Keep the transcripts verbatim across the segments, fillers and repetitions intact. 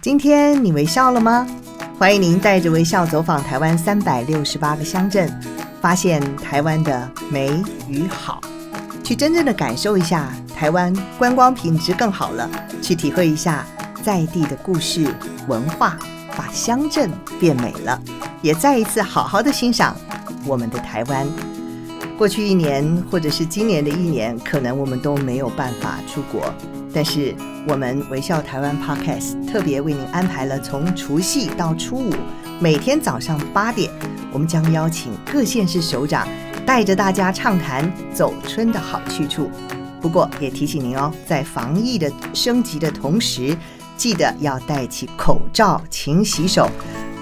今天你微笑了吗？欢迎您带着微笑走访台湾三百六十八个乡镇，发现台湾的美与好，去真正的感受一下台湾观光品质更好了，去体会一下在地的故事文化，把乡镇变美了，也再一次好好的欣赏我们的台湾。过去一年或者是今年的一年，可能我们都没有办法出国，但是我们微笑台湾 Podcast 特别为您安排了从除夕到初五，每天早上八点，我们将邀请各县市首长带着大家畅谈走春的好去处。不过也提醒您哦，在防疫的升级的同时，记得要戴起口罩，勤洗手，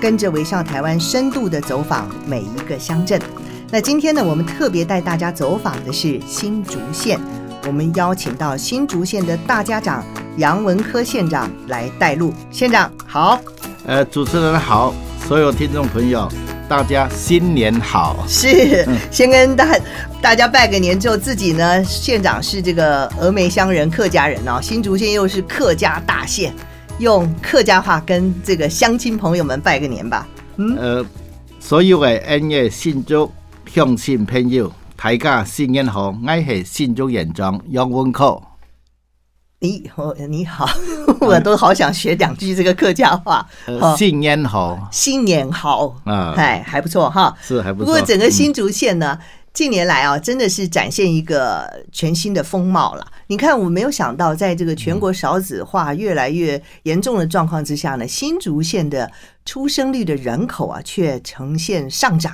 跟着微笑台湾深度的走访每一个乡镇。那今天呢，我们特别带大家走访的是新竹县，我们邀请到新竹县的大家长杨文科县长来带路。县长好。呃，主持人好，所有听众朋友大家新年好。是，先跟大大家拜个年之后，自己呢，县长是这个峨眉乡人，客家人哦，新竹县又是客家大县，用客家话跟这个乡亲朋友们拜个年吧。嗯，呃，所有的恩爱新竹乡亲朋友，大家新年好，我是新竹县长杨文科。你好，你好，我都好想学两句这个客家话。呃、新年好，新年好啊，哎，还不错哈，是还不错。不过整个新竹县呢，嗯、近年来啊，真的是展现一个全新的风貌了。你看，我没有想到，在这个全国少子化越来越严重的状况之下呢，新竹县的出生率的人口啊，却呈现上涨，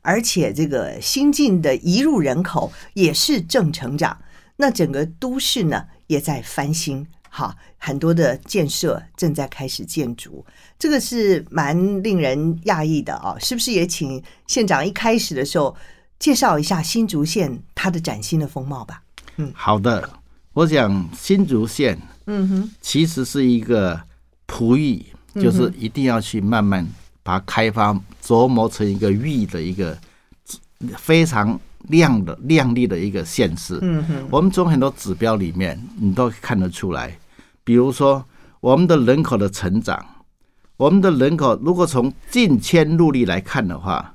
而且这个新进的移入人口也是正成长。那整个都市呢也在翻新，好，很多的建设正在开始建筑，这个是蛮令人讶异的啊！是不是也请县长一开始的时候介绍一下新竹县它的崭新的风貌吧？嗯，好的，我想新竹县，嗯哼，其实是一个璞玉，就是一定要去慢慢把它开发琢磨成一个玉的一个非常亮的亮丽的一个县市。嗯哼，我们从很多指标里面你都看得出来，比如说我们的人口的成长，我们的人口如果从近迁入力来看的话，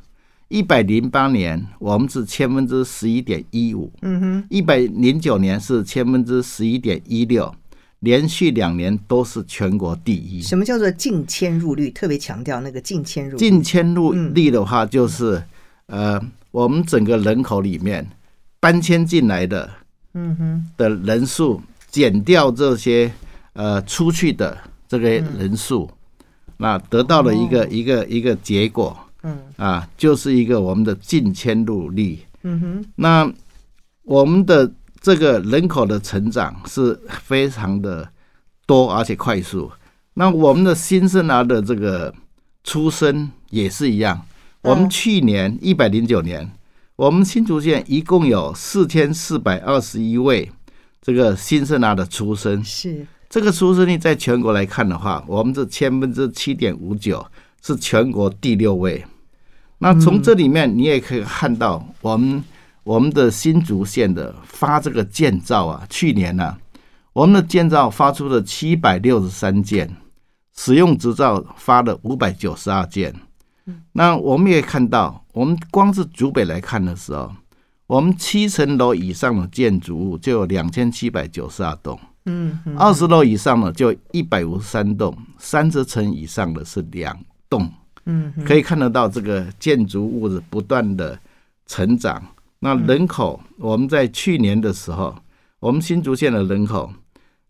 一百零八年我们是千分之 百分之十一点一五， 嗯哼，一百零九年是千分之 百分之十一点一六， 连续两年都是全国第一。什么叫做近迁入力？特别强调那个近迁入力。近迁入力的话就是、嗯、呃我们整个人口里面搬迁进来的的人数减掉这些、呃、出去的这个人数，那得到了一个一个一个结果、啊、就是一个我们的近迁入力。那我们的这个人口的成长是非常的多而且快速，那我们的新生儿的这个出生也是一样。我们去年一百零九年我们新竹县一共有四千四百二十一位这个新生儿的出生，是这个出生率在全国来看的话，我们是千分之 百分之七点五九， 是全国第六位。那从这里面你也可以看到我们、嗯、我们的新竹县的发这个建造啊，去年啊我们的建造发出了七百六十三件，使用执照发了五百九十二件。那我们也看到，我们光是竹北来看的时候，我们七层楼以上的建筑物就有两千七百九十二栋，嗯，二十楼以上的就一百五十三栋，三十层以上的是两栋，嗯，可以看得到这个建筑物的不断的成长。那人口，我们在去年的时候，我们新竹县的人口，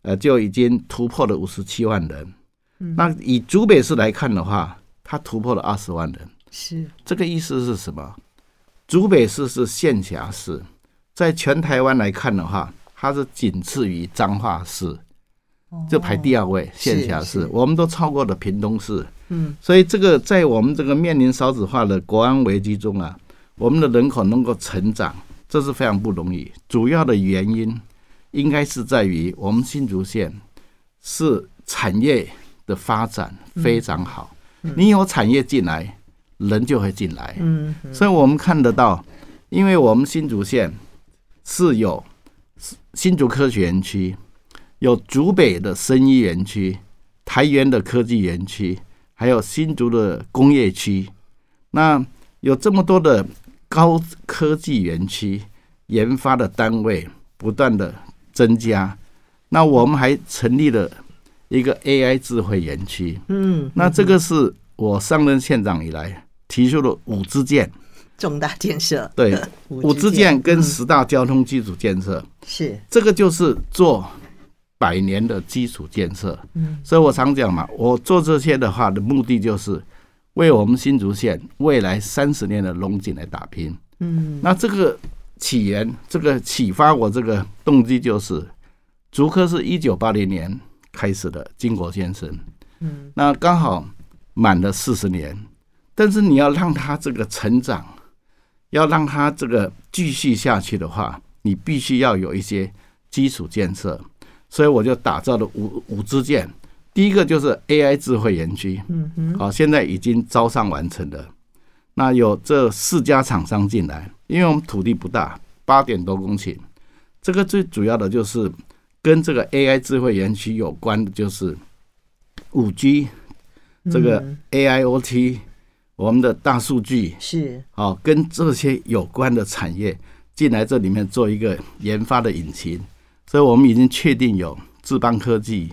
呃，就已经突破了五十七万人。那以竹北市来看的话，它突破了二十万人，是这个意思是什么？竹北市是县辖市，在全台湾来看的话，它是仅次于彰化市，就排第二位县辖市、哦，我们都超过了屏东市。嗯，所以这个在我们这个面临少子化的国安危机中啊，我们的人口能够成长，这是非常不容易。主要的原因应该是在于我们新竹县是产业的发展非常好。嗯，你有产业进来，人就会进来。嗯，所以我们看得到，因为我们新竹县是有新竹科学园区，有竹北的生医园区、台原的科技园区，还有新竹的工业区。那有这么多的高科技园区，研发的单位不断的增加。那我们还成立了一个 A I 智慧园区。嗯，那这个是我上任县长以来提出了五支箭，重大建设。对，五支箭跟十大交通基础建设，是、嗯、这个就是做百年的基础建设。嗯，所以我常讲嘛，我做这些的话的目的就是为我们新竹县未来三十年的荣景来打拼。嗯，那这个起源，这个启发我这个动机就是，竹科是一九八零年开始的，金国先生，嗯，那刚好满了四十年，但是你要让他这个成长，要让他这个继续下去的话，你必须要有一些基础建设，所以我就打造了五五支箭。第一个就是 A I 智慧园区，嗯嗯，好，现在已经招商完成了，那有这四家厂商进来，因为我们土地不大，八点多公顷，这个最主要的就是跟这个 A I 智慧园区有关的，就是 五 G， 这个 A I O T、嗯、我们的大数据是、哦、跟这些有关的产业进来这里面做一个研发的引擎，所以我们已经确定有智邦科技、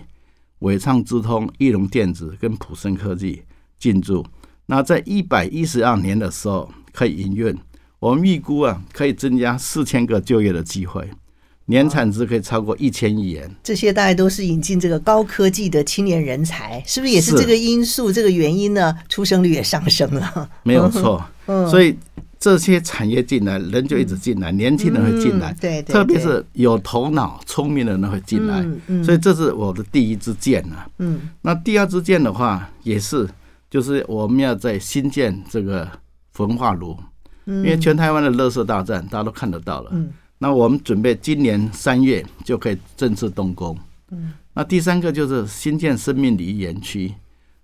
伟创资通、翼龙电子跟普森科技进驻，那在一百一十二年的时候可以营运，我们预估啊可以增加四千个就业的机会，年产值可以超过一千亿元。这些大概都是引进这个高科技的青年人才，是不是也是这个因素这个原因呢？出生率也上升了，没有错。所以这些产业进来，人就一直进来，年轻人会进来、嗯、对对对，特别是有头脑聪明的人会进来、嗯嗯、所以这是我的第一支箭、啊嗯、那第二支箭的话也是，就是我们要在新建这个焚化炉、嗯、因为全台湾的垃圾大战大家都看得到了、嗯、那我们准备今年三月就可以正式动工、嗯、那第三个就是新建生命礼仪园区，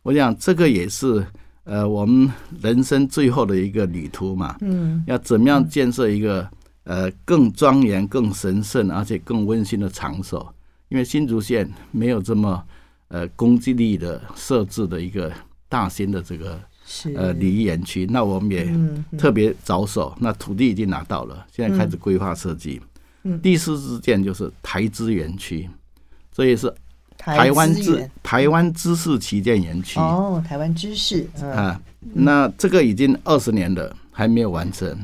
我想这个也是呃，我们人生最后的一个旅途嘛，嗯，要怎么样建设一个呃更庄严、更神圣，而且更温馨的场所？因为新竹县没有这么呃公积力的设置的一个大型的这个呃礼仪园区，那我们也特别着手、嗯嗯，那土地已经拿到了，现在开始规划设计。嗯嗯、第四支箭就是台资园区，这也是。台湾知台湾知识旗舰园区哦，台湾知识、嗯、啊，那这个已经二十年了，还没有完成。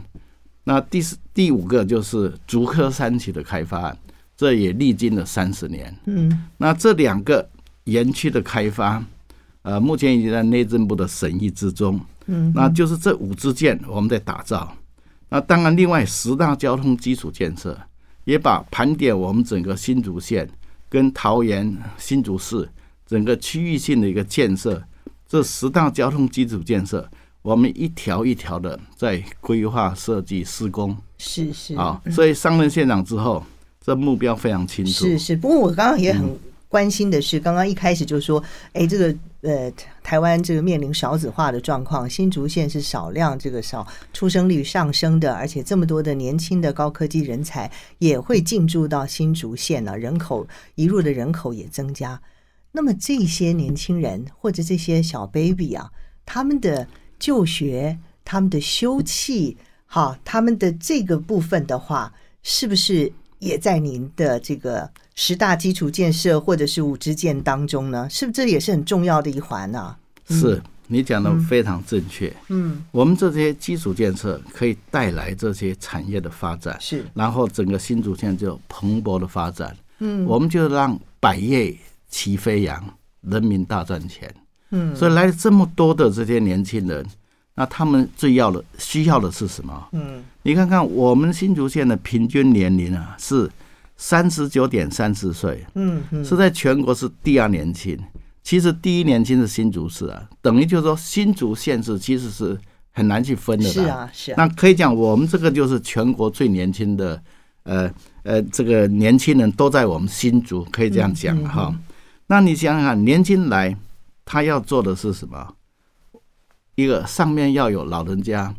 那 第, 第五个就是竹科三期的开发，这也历经了三十年。嗯，那这两个园区的开发，呃，目前已经在内政部的审议之中。嗯，那就是这五支箭我们在打造。那当然，另外十大交通基础建设也把盘点我们整个新竹县。跟桃园、新竹市整个区域性的一个建设，这十大交通基础建设，我们一条一条的在规划、设计、施工。是是啊、哦，所以上任县长之后，这目标非常清楚。是是，不过我刚刚也很关心的是，嗯、刚刚一开始就说，哎，这个呃，台湾这个面临少子化的状况，新竹县是少量这个少出生率上升的，而且这么多的年轻的高科技人才也会进驻到新竹县呢、啊，人口移入的人口也增加。那么这些年轻人或者这些小 baby 啊，他们的就学、他们的休憩、哈，他们的这个部分的话，是不是也在您的这个？十大基础建设或者是五支箭当中呢，是不是这也是很重要的一环啊？是，你讲的非常正确。嗯，我们这些基础建设可以带来这些产业的发展，是，然后整个新竹县就蓬勃的发展。嗯，我们就让百业齐飞扬，人民大赚钱。嗯，所以来了这么多的这些年轻人，那他们最要的需要的是什么？嗯，你看看我们新竹县的平均年龄啊是。三十九点三四岁，嗯，是在全国是第二年轻。其实第一年轻是新竹市啊，等于就是说新竹县市其实是很难去分的啦。是啊，是啊。那可以讲，我们这个就是全国最年轻的，呃呃，这个年轻人都在我们新竹，可以这样讲哈、嗯嗯。那你想想看，年轻来他要做的是什么？一个上面要有老人家。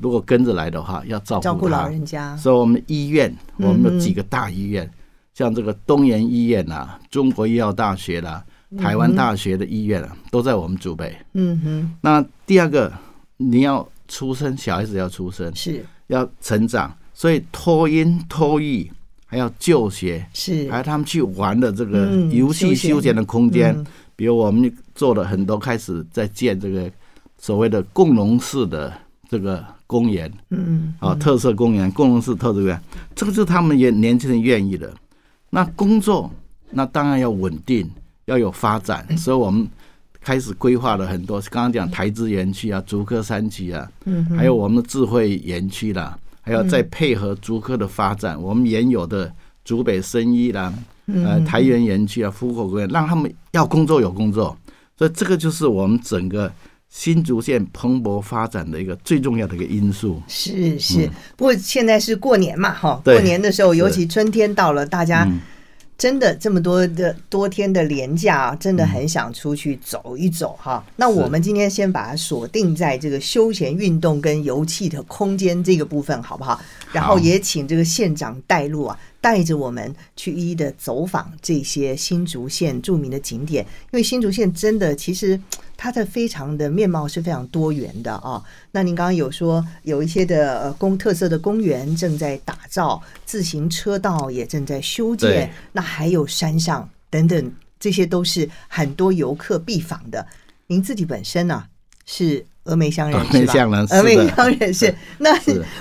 如果跟着来的话，要照顾他，照顾老人家。所以我们医院，我们有几个大医院，嗯嗯，像这个东研医院啦、啊、中国医药大学啦、啊、台湾大学的医院啊，都在我们竹北。嗯哼。那第二个，你要出生，小孩子要出生，是要成长，所以托婴、托育，还要就学，是还有他们去玩的这个游戏休闲的空间、嗯嗯，比如我们做了很多，开始在建这个所谓的共融式的这个公园，嗯，啊、嗯哦，特色公园、共融式特色公园，这个就是他们也年轻人愿意的。那工作，那当然要稳定，要有发展，嗯、所以我们开始规划了很多，刚刚讲台资园区啊、竹科山区啊、嗯，还有我们的智慧园区啦。还要再配合竹科的发展、嗯、我们原有的竹北生医啦、嗯呃、台原园区啊、福口公园，让他们要工作有工作，所以这个就是我们整个新竹县蓬勃发展的一个最重要的一个因素。是是、嗯、不过现在是过年嘛，过年的时候尤其春天到了，大家真的这么多的多天的连假、啊、真的很想出去走一走哈。嗯、那我们今天先把它锁定在这个休闲运动跟游憩的空间这个部分好不好？然后也请这个县长带路啊，带着我们去一一的走访这些新竹县著名的景点，因为新竹县真的其实它的非常的面貌是非常多元的啊。那您刚刚有说有一些的、呃、公特色的公园正在打造，自行车道也正在修建，那还有山上等等，这些都是很多游客必访的。您自己本身啊是峨眉乡人，是吧？峨眉乡人是。那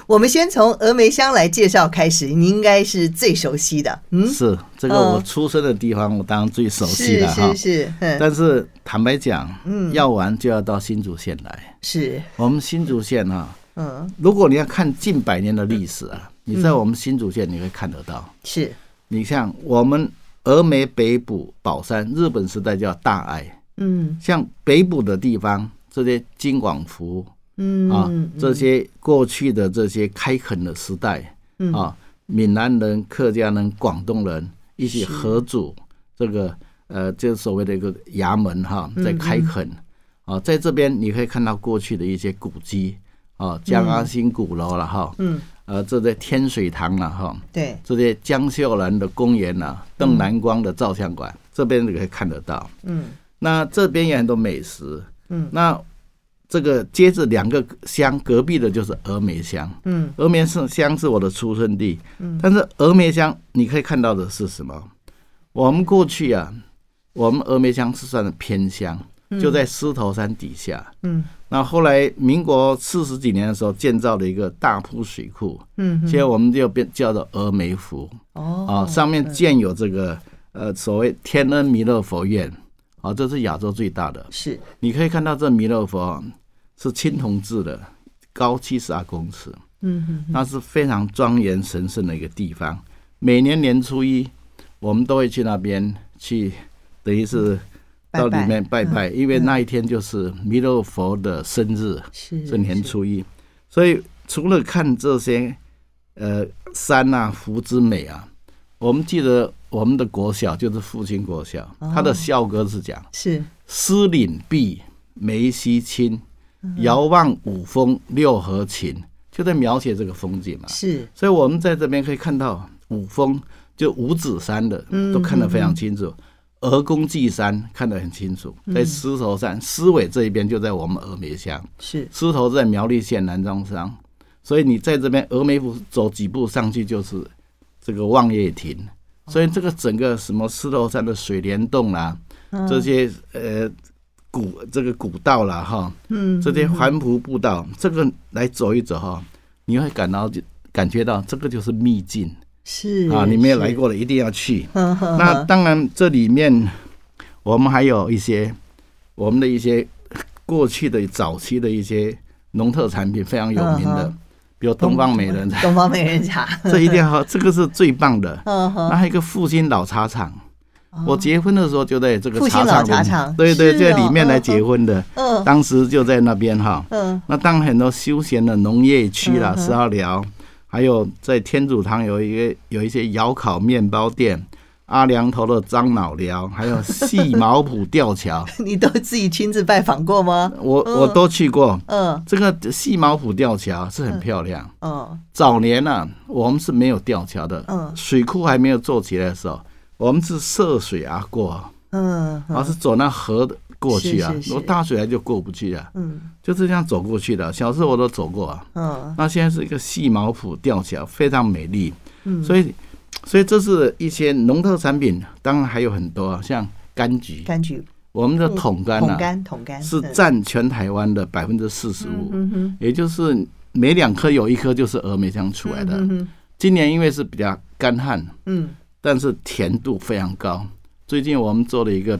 我们先从峨眉乡来介绍开始，你应该是最熟悉的。嗯，是这个我出生的地方，我当然最熟悉了哈。是是是。但是坦白讲，嗯，要玩就要到新竹县来。是。我们新竹县哈，嗯，如果你要看近百年的历史啊，你在我们新竹县你会看得到。是。你像我们峨眉北埔宝山，日本时代叫大爱。嗯。像北埔的地方。这些金广福、嗯啊、这些过去的这些开垦的时代、嗯啊、闽南人、客家人、广东人一起合组这个呃，就是所谓的一个衙门哈，在开垦、嗯嗯啊、在这边你可以看到过去的一些古迹啊，江阿新鼓楼了哈，嗯，呃，这些天水堂了哈，对，这些江秀兰的公园啊，邓南光的照相馆，嗯、这边你可以看得到，嗯，那这边也很多美食。嗯、那这个接着两个乡隔壁的就是峨眉乡，嗯，峨眉乡是我的出生地，嗯，但是峨眉乡你可以看到的是什么？我们过去啊，我们峨眉乡是算偏乡，就在狮头山底下，嗯，那后来民国四十几年的时候建造了一个大埔水库，嗯，现在我们就变叫做峨眉湖，哦，啊，上面建有这个呃所谓天恩弥勒佛院。哦、这是亚洲最大的，是你可以看到这弥勒佛是青铜制的，高七十二公尺，嗯哼哼，那是非常庄严神圣的一个地方。每年年初一，我们都会去那边去，等于是到里面拜 拜, 拜, 拜、嗯，因为那一天就是弥勒佛的生日，是、嗯、年初一，所以除了看这些呃山啊湖之美啊，我们记得。我们的国小就是复兴国小，他的校歌是讲是诗岭碧梅溪清，遥望五峰六合琴，就在描写这个风景嘛。是，所以我们在这边可以看到五峰，就五指山的都看得非常清楚，鹅公祭山看得很清楚，在狮头山、狮尾这一边就在我们峨眉乡，是狮头在苗栗县南庄乡，所以你在这边峨眉湖走几步上去就是这个望月亭。所以这个整个什么狮头山的水帘洞啦、啊，这些呃古这个古道啦哈，嗯，这些环湖步道，这个来走一走哈，你会感到感觉到这个就是秘境，是啊，你没有来过的一定要去。那当然这里面我们还有一些我们的一些过去的早期的一些农特产品非常有名的。比如东方美人茶，东方美人茶，这一定要，这个是最棒的。那还有一个复兴老茶厂，我结婚的时候就在这个茶厂，复兴老茶厂，对对，在里面来结婚的。当时就在那边哈。那当然很多休闲的农业区啦，十二寮，还有在天主堂有一个有一些窑烤面包店，阿良头的樟脑寮，还有细毛埔吊桥。你都自己亲自拜访过吗？我我都去过。嗯，这个细毛埔吊桥是很漂亮。嗯，早年啊，我们是没有吊桥的。嗯，水库还没有做起来的时候，我们是涉水而过。嗯，而是走那河过去啊，我大水来就过不去啊。嗯，就是这样走过去的。小时候我都走过啊。嗯，那现在是一个细毛埔吊桥，非常美丽。嗯，所以。所以这是一些农特产品，当然还有很多，像柑橘。柑橘，我们的桶柑啊，嗯、桶柑，桶柑是占全台湾的百分之四十五，也就是每两颗有一颗就是峨眉乡出来的。嗯、哼哼今年因为是比较干旱，嗯，但是甜度非常高。最近我们做了一个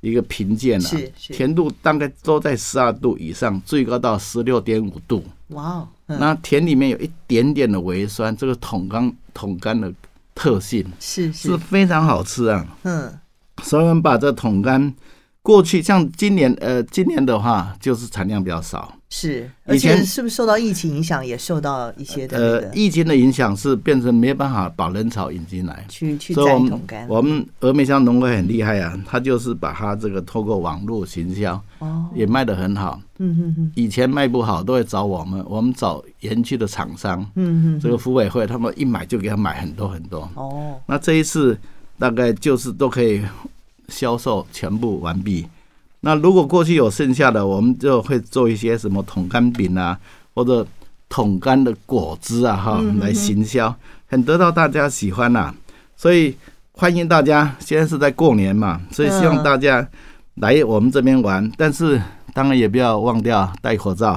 一个评鉴啊，甜度大概都在十二度以上，最高到十六点五度。哇、嗯，那甜里面有一点点的微酸，这个桶柑桶柑的。特性 是, 是, 是非常好吃啊！嗯，所以我们把这桶柑过去，像今年呃，今年的话就是产量比较少，是而且是不是受到疫情影响，也受到一些的、那個、呃疫情的影响，是变成没办法把人潮引进来，去去摘桶柑。我们峨眉乡农会很厉害啊，他就是把它这个透过网络行销，哦，也卖得很好。嗯哼哼，以前卖不好都会找我们，我们找园区的厂商，嗯哼哼，这个福委会他们一买就给他买很多很多。哦，那这一次大概就是都可以销售全部完毕。那如果过去有剩下的，我们就会做一些什么桶柑饼啊，或者桶柑的果汁啊，哈，来行销，很得到大家喜欢啊。所以欢迎大家，现在是在过年嘛，所以希望大家来我们这边玩，但是当然也不要忘掉戴口罩，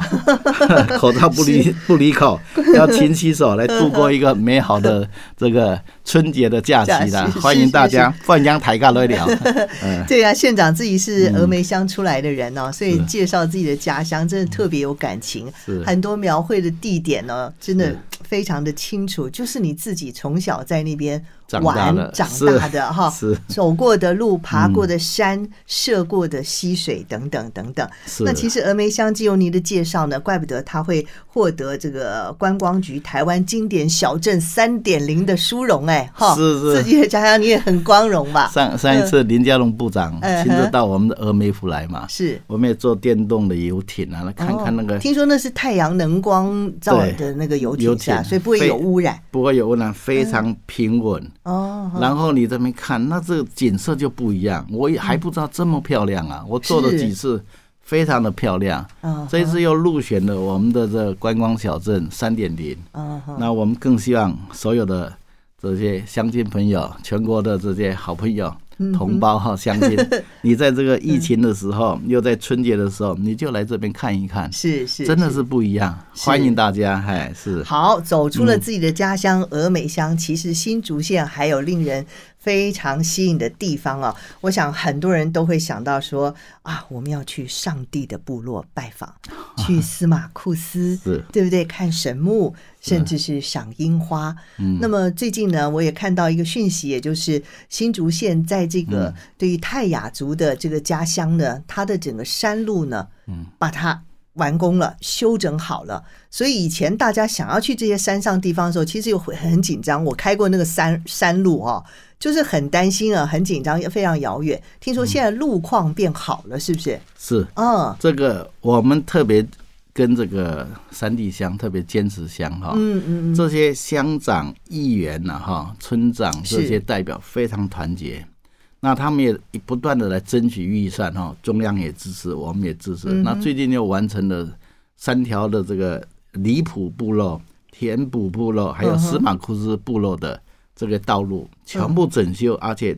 口罩不离不离口，要勤洗手，来度过一个美好的这个春节的假期啦！欢迎大家，放羊抬杠来聊。对啊，县长自己是峨眉乡出来的人哦，嗯、所以介绍自己的家乡真的特别有感情，很多描绘的地点呢，真的非常的清楚，就是你自己从小在那边玩长大的哈，走过的路、爬过的山、涉过的溪水等等等等。那其实峨眉乡经由您的介绍呢，怪不得他会获得这个观光局台湾经典小镇 三点零 的殊荣哎，哈，是是，自己的家乡你也很光荣吧？上上一次林佳龙部长亲自到我们的峨眉湖来嘛，是、嗯，我们也坐电动的游艇啊，看看那个、哦，听说那是太阳能光照的那个游艇下，所以不会有污染，不会有污染，非常平稳、嗯、哦。然后你这边看，那这个景色就不一样，我也还不知道这么漂亮啊，嗯、我坐了几次。非常的漂亮，这次又入选了我们的这观光小镇 三点零、uh-huh. 那我们更希望所有的这些乡亲朋友，全国的这些好朋友同胞哈，乡亲，你在这个疫情的时候，又在春节的时候，你就来这边看一看，是是，真的是不一样，欢迎大家，哎，是好，走出了自己的家乡峨眉乡，其实新竹县还有令人非常吸引的地方啊，我想很多人都会想到说啊，我们要去上帝的部落拜访，去司马库斯，对不对？看神木，甚至是赏樱花。那么最近呢，我也看到一个讯息，也就是新竹县在这个对于泰雅族的这个家乡呢，它的整个山路呢，把它完工了，修整好了。所以以前大家想要去这些山上地方的时候，其实又很紧张。我开过那个山山路哦，就是很担心啊，很紧张，也非常遥远。听说现在路况变好了，是不是？是，嗯，这个我们特别跟这个山地乡特别坚持乡哈，嗯嗯，这些乡长、议员呐哈、村长这些代表非常团结。那他们也不断的来争取预算哈，中央也支持，我们也支持。嗯、那最近又完成了三条的这个里埔部落、田埔部落，还有司马库斯部落的这个道路，嗯、全部整修，而且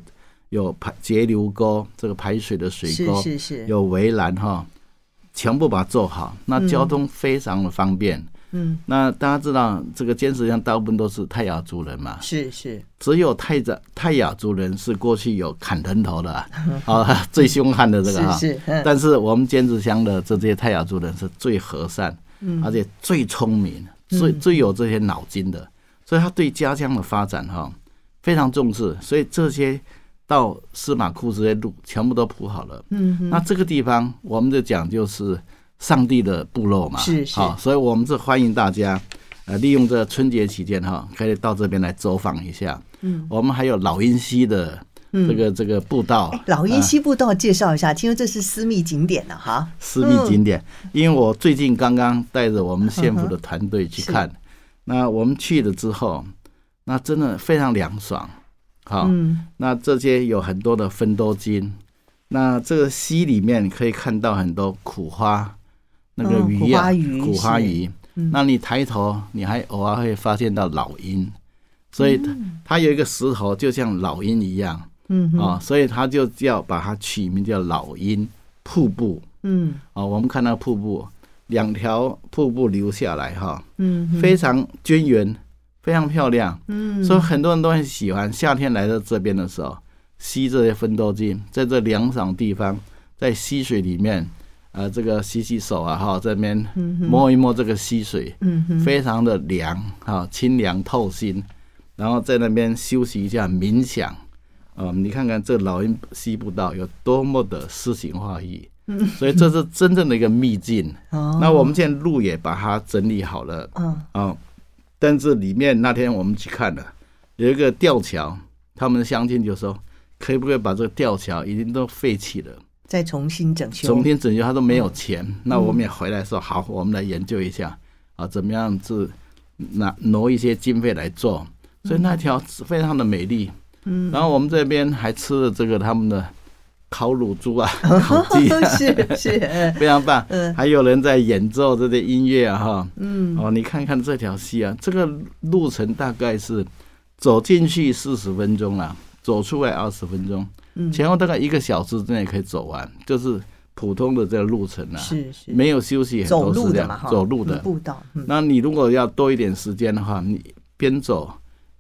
有排截流沟，这个排水的水沟，是是是，有围栏哈，全部把它做好，那交通非常的方便。嗯嗯，那大家知道这个坚持乡大部分都是泰雅族人嘛，是是，只有泰泰雅族人是过去有砍人头的啊，啊最凶悍的这个啊，是是、嗯，但是我们坚持乡的这些泰雅族人是最和善，嗯、而且最聪明，最最有这些脑筋的，嗯、所以他对家乡的发展哈、哦、非常重视，所以这些到司马库这些路全部都铺好了，嗯，那这个地方我们就讲就是。上帝的部落嘛，是是，哦、所以我们是欢迎大家，呃，利用这春节期间哈、哦，可以到这边来走访一下。嗯，我们还有老鹰溪的这个这个步道、嗯、老鹰溪步道介绍一下、啊、听说这是私密景点啊哈。私密景点、嗯、因为我最近刚刚带着我们县府的团队去看、嗯、那我们去了之后那真的非常凉爽、哦嗯、那这些有很多的芬多精，那这个溪里面可以看到很多苦花那个鱼呀、啊嗯，苦花鱼、嗯、那你抬头你还偶尔会发现到老鹰，所以它有一个石头就像老鹰一样、嗯哦、所以它就叫把它取名叫老鹰瀑布、嗯哦、我们看到瀑布两条瀑布流下来、哦嗯、非常均匀非常漂亮、嗯、所以很多人都很喜欢夏天来到这边的时候吸这些芬多精，在这凉爽地方在溪水里面呃，这个洗洗手啊，哈，这边摸一摸这个溪水，嗯、非常的凉，哈，清凉透心。然后在那边休息一下，冥想，啊、呃，你看看这老鹰溪步道有多么的诗情画意，嗯、所以这是真正的一个秘境。哦、那我们现在路也把它整理好了，嗯、哦，但是里面那天我们去看了，有一个吊桥，他们乡亲就说，可以不可以把这个吊桥已经都废弃了？再重新整修，重新整修，他都没有钱。嗯、那我们也回来说，好，我们来研究一下啊，怎么样子拿挪一些经费来做。所以那条非常的美丽。嗯，然后我们这边还吃了这个他们的烤乳猪啊，嗯、烤鸡、啊，是是，非常棒。嗯，还有人在演奏这些音乐啊，哈，嗯，哦，你看看这条溪啊，这个路程大概是走进去四十分钟啦、啊，走出来二十分钟。前后大概一个小时之内可以走完，就是普通的这个路程啊，是是，没有休息很多时间，走路的步道。那你如果要多一点时间的话，你边走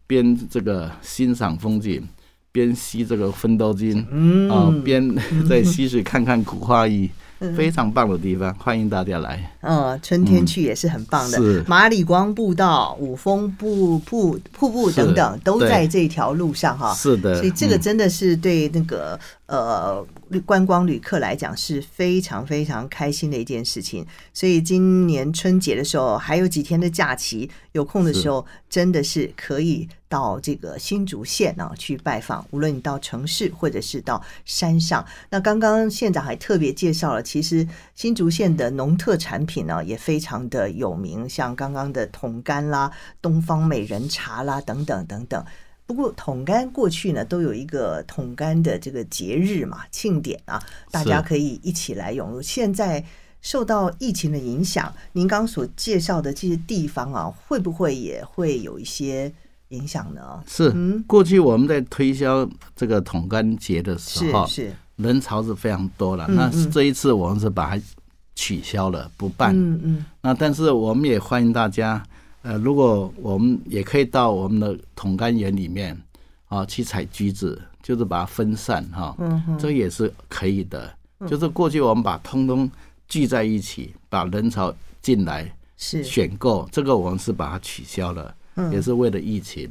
边这个欣赏风景，边吸这个芬多精，嗯啊，边在溪水看看苦花鱼。非常棒的地方，欢迎大家来。嗯，春天去也是很棒的。嗯、马里光步道、五峰瀑布、瀑布等等，都在这条路上哈。是的，所以这个真的是对那个、嗯、呃观光旅客来讲是非常非常开心的一件事情。所以今年春节的时候，还有几天的假期，有空的时候真的是可以到这个新竹县啊去拜访，无论你到城市或者是到山上。那刚刚县长还特别介绍了，其实新竹县的农特产品呢、啊、也非常的有名，像刚刚的桶柑啦、东方美人茶啦等等等等。不过桶柑过去呢都有一个桶柑的这个节日嘛，庆典啊，大家可以一起来涌入。现在受到疫情的影响，您刚所介绍的这些地方啊，会不会也会有一些影响呢？是，过去我们在推销这个桶柑节的时候，是是人潮是非常多了、嗯嗯。那这一次我们是把它取消了，不办。嗯嗯。那但是我们也欢迎大家，呃，如果我们也可以到我们的桶柑园里面啊去采橘子，就是把它分散哈、啊嗯，这也是可以的。就是过去我们把通通聚在一起，把人潮进来是选购，这个我们是把它取消了。也是为了疫情、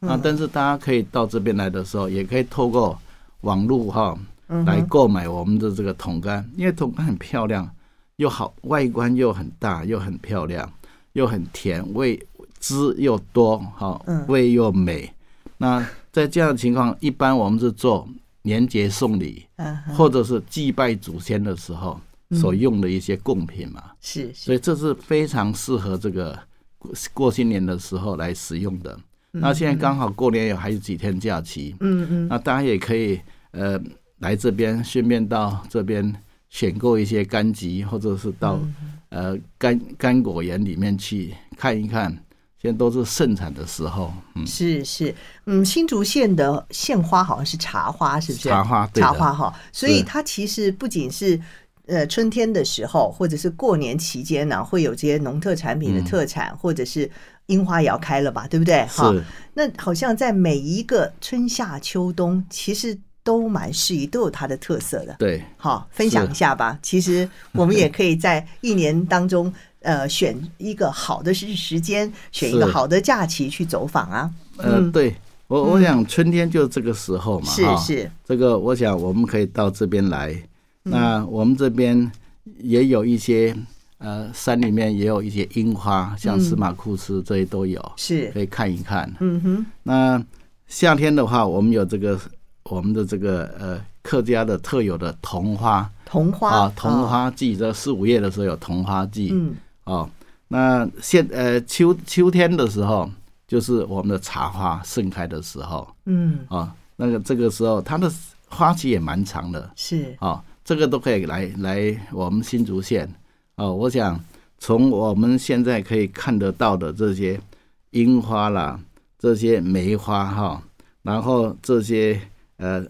嗯啊、但是大家可以到这边来的时候，也可以透过网络、哦嗯、来购买我们的这个桶柑，因为桶柑很漂亮，又好外观又很大，又很漂亮，又很甜，味汁又多、哦嗯、味又美。那在这样的情况，一般我们是做年节送礼、嗯、或者是祭拜祖先的时候所用的一些贡品嘛、嗯、是是，所以这是非常适合这个过新年的时候来使用的。那现在刚好过年有还有几天假期，嗯嗯，那大家也可以呃来这边，顺便到这边选购一些柑橘，或者是到、嗯、呃柑柑果园里面去看一看，现在都是盛产的时候。嗯，是是，嗯，新竹县的县花好像是茶花，是不是？茶花，对，茶花哈，所以它其实不仅是。呃，春天的时候，或者是过年期间呢、啊，会有这些农特产品的特产，嗯、或者是樱花也要开了吧，对不对？哈，那好像在每一个春夏秋冬，其实都蛮适宜，都有它的特色的。对，好，分享一下吧。其实我们也可以在一年当中，呃，选一个好的时间，选一个好的假期去走访啊。嗯、呃，对。我我想春天就这个时候嘛，嗯、是是。这个我想我们可以到这边来。那我们这边也有一些呃山里面也有一些樱花，像司马库斯这些都有，是可以看一看。嗯哼。那夏天的话，我们有这个我们的这个呃客家的特有的桐花，桐花啊，桐花季，这四五月的时候有桐花季，嗯，哦，那现呃秋秋天的时候就是我们的茶花盛开的时候，嗯，哦，那个这个时候它的花期也蛮长的，是哦，这个都可以来来我们新竹县哦，我想从我们现在可以看得到的这些樱花啦，这些梅花哈、哦，然后这些呃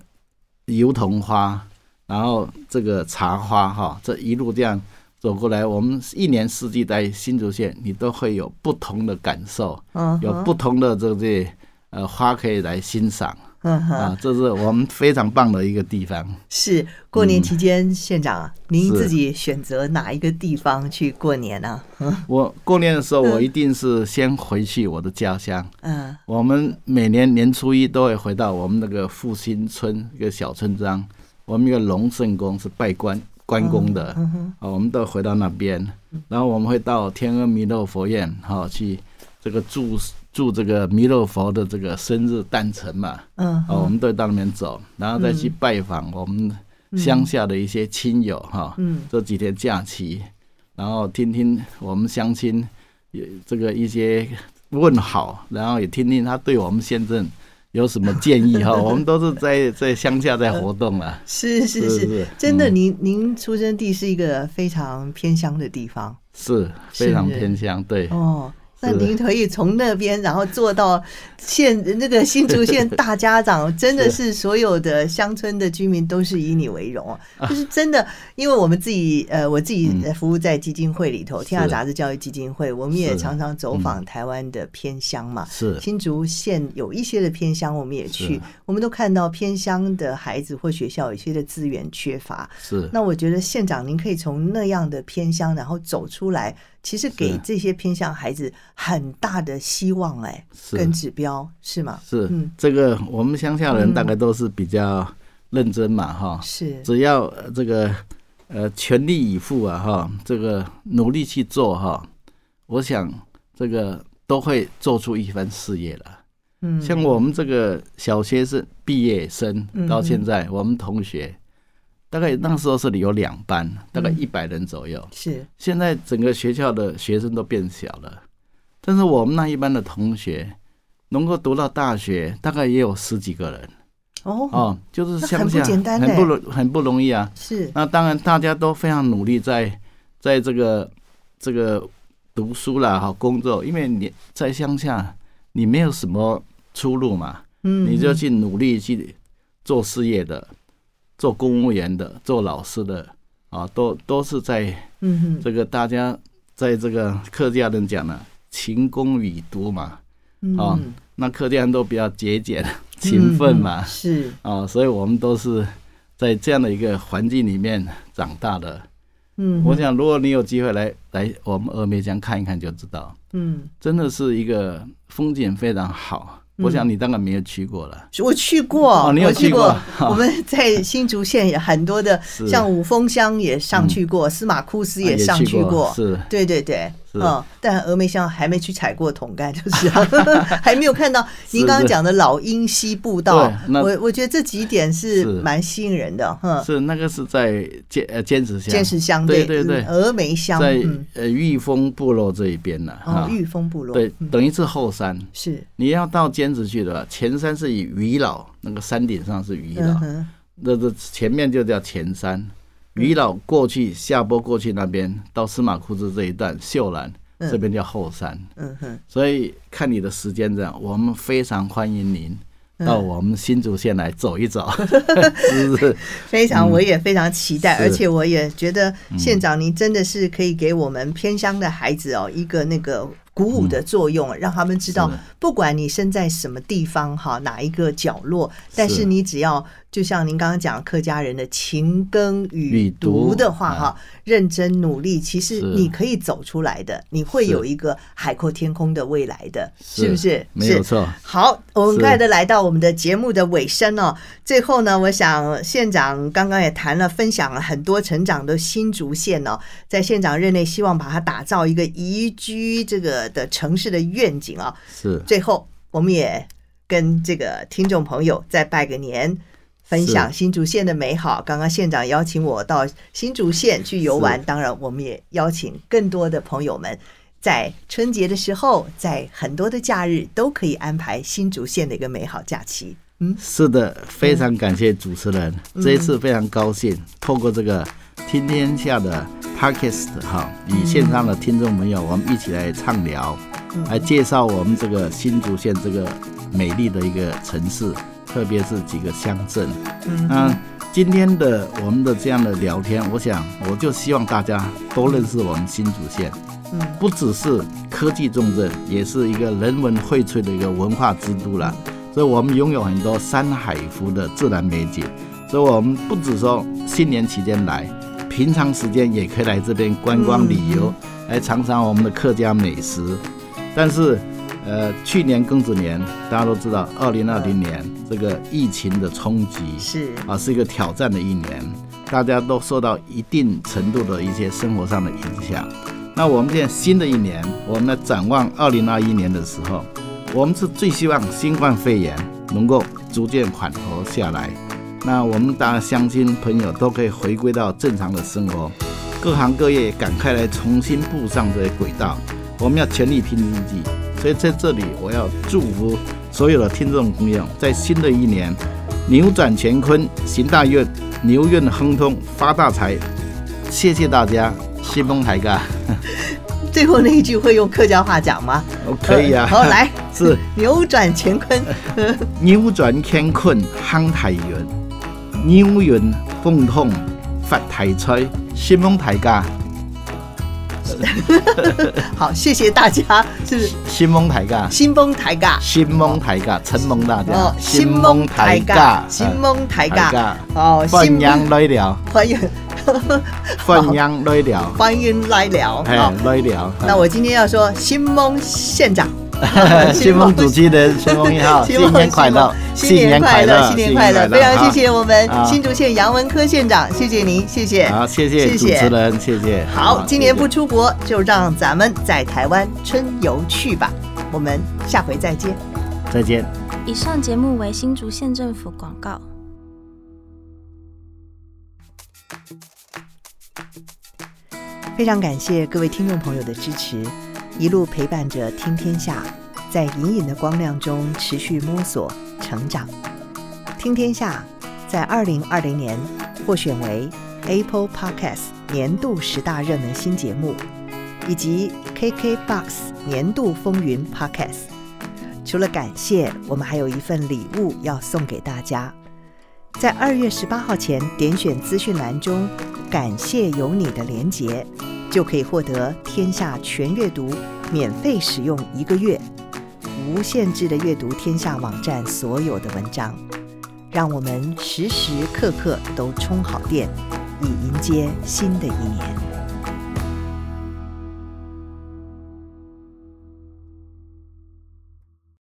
油桐花，然后这个茶花哈、哦，这一路这样走过来，我们一年四季在新竹县，你都会有不同的感受， uh-huh. 有不同的这些呃花可以来欣赏。嗯啊，这是我们非常棒的一个地方。是过年期间，嗯、县长您自己选择哪一个地方去过年呢、啊？我过年的时候，我一定是先回去我的家乡。嗯，我们每年年初一都会回到我们那个复兴村一个小村庄，我们一个龙圣宫是拜关关公的、嗯嗯啊，我们都回到那边，然后我们会到天阿弥陀佛院哈、啊、去这个住。住这个弥勒佛的这个生日诞辰嘛，嗯，哦，我们都到那边走，然后再去拜访我们乡下的一些亲友哈，嗯，这几天假期，然后听听我们乡亲这个一些问好，然后也听听他对我们县政有什么建议哈，我们都是在在乡下在活动了、啊，是是 是, 是, 是，真的，您、嗯、您出生地是一个非常偏乡的地方，是非常偏乡，对，哦。那您可以从那边然后做到县那个新竹县大家长，真的是所有的乡村的居民都是以你为荣，就是真的，因为我们自己呃，我自己服务在基金会里头，天下杂志教育基金会，我们也常常走访台湾的偏乡嘛，是新竹县有一些的偏乡我们也去，我们都看到偏乡的孩子或学校有些的资源缺乏，是那我觉得县长您可以从那样的偏乡然后走出来，其实给这些偏向孩子很大的希望、欸、跟指标， 是, 是吗？是、嗯、这个我们乡下人大概都是比较认真嘛、嗯、是只要这个、呃、全力以赴啊，这个努力去做哈，我想这个都会做出一番事业了、嗯、像我们这个小学生毕业生到现在、嗯、我们同学大概那时候是有两班，大概一百人左右、嗯、是现在整个学校的学生都变小了，但是我们那一班的同学能够读到大学大概也有十几个人 哦, 哦就是乡下很不简单，很 不, 很不容易啊，是那当然大家都非常努力在在这个这个读书啦，好工作，因为你在乡下你没有什么出路嘛，嗯，你就去努力去做事业的，做公务员的，做老师的啊，都都是在这个大家在这个客家人讲呢、啊，勤工与读嘛，啊、嗯，那客家人都比较节俭、勤奋嘛，嗯、是啊，所以我们都是在这样的一个环境里面长大的。嗯，我想如果你有机会来来我们峨眉江看一看，就知道，嗯，真的是一个风景非常好。我想你当然没有去过了、嗯、我去过、哦、你有去 过, 我, 去过我们在新竹县也很多的像五峰乡也上去过、嗯、司马库斯也上去 过,、啊、去过，是对对对、哦、但峨眉乡还没去踩过桶盖就是、啊、还没有看到您刚刚讲的老鹰溪步道，我我觉得这几点是蛮吸引人的， 是, 是那个是在尖石乡，尖石乡对对对、嗯、峨眉乡在玉峰部落这一边、啊哦、玉峰部落对、嗯、等于是后山，是你要到尖坚持去的，前山是以余老，那个山顶上是余老，那、嗯、前面就叫前山。余老过去下坡过去那边到司马库斯这一段，秀兰这边叫后山。嗯嗯、所以看你的时间这样，我们非常欢迎您。到我们新竹县来走一走是是非常，我也非常期待、嗯、而且我也觉得县长您真的是可以给我们偏乡的孩子哦一个那个鼓舞的作用、嗯、让他们知道不管你身在什么地方哈，哪一个角落，但是你只要就像您刚刚讲客家人的勤耕与读的话哈，认真努力，其实你可以走出来的，你会有一个海阔天空的未来的， 是, 是不是？没有错。好，我们快的来到我们的节目的尾声哦。最后呢，我想县长刚刚也谈了，分享了很多成长的新竹县哦，在县长任内希望把它打造一个宜居这个的城市的愿景哦。是。最后，我们也跟这个听众朋友再拜个年。分享新竹县的美好。刚刚县长邀请我到新竹县去游玩，当然我们也邀请更多的朋友们在春节的时候，在很多的假日都可以安排新竹县的一个美好假期。嗯，是的，非常感谢主持人，嗯，这一次非常高兴，嗯，透过这个听天下的 Podcast 与线上的听众朋友，嗯，我们一起来畅聊，嗯，来介绍我们这个新竹县这个美丽的一个城市，特别是几个乡镇。嗯，那今天的我们的这样的聊天，我想我就希望大家都认识我们新竹县，嗯，不只是科技重镇，也是一个人文荟萃的一个文化之都啦。所以我们拥有很多山海湖的自然美景，所以我们不只说新年期间来，平常时间也可以来这边观光旅游，嗯，来尝尝我们的客家美食。但是呃，去年庚子年大家都知道二零二零年这个疫情的冲击是啊，是一个挑战的一年，大家都受到一定程度的一些生活上的影响。那我们现在新的一年，我们在展望二零二一年的时候，我们是最希望新冠肺炎能够逐渐缓和下来，那我们大家乡亲朋友都可以回归到正常的生活，各行各业赶快来重新步上这些轨道，我们要全力拼经济。所以在这里我要祝福所有的听众朋友，在新的一年扭转乾坤，行大运，牛运亨通，发大财。谢谢大家，新风台嘎。最后那一句会用客家话讲吗？可以啊，好，呃哦，来，是扭转乾坤。扭转乾坤亨大运，牛运亨通发大财，新风台嘎。好，谢谢大家，是不是新蒙台尬，新蒙台尬，新蒙台尬，承蒙大家，哦，新蒙台尬，新蒙台尬，哦，欢迎来聊，欢迎，欢迎来聊，欢迎来聊，哎，来聊。那我今天要说新蒙县长，新蒙主持人，新蒙一号，新年快乐，新年快乐，新年快乐！非常谢谢我们新竹县杨文科县长，谢谢您，谢谢，好，谢谢主持人，谢谢。好，今年不出国，就让咱们在台湾春游去吧。我们下回再见，再见。以上节目为新竹县政府广告。非常感谢各位听众朋友的支持。一路陪伴着听天下，在隐隐的光亮中持续摸索成长。听天下在二零二零年获选为 Apple Podcast 年度十大热门新节目，以及 K K B O X 年度风云 Podcast。除了感谢，我们还有一份礼物要送给大家。在二月十八号前点选资讯栏中“感谢有你”的连结。就可以获得天下全阅读免费使用一个月，无限制的阅读天下网站所有的文章，让我们时时刻刻都充好电，以迎接新的一年。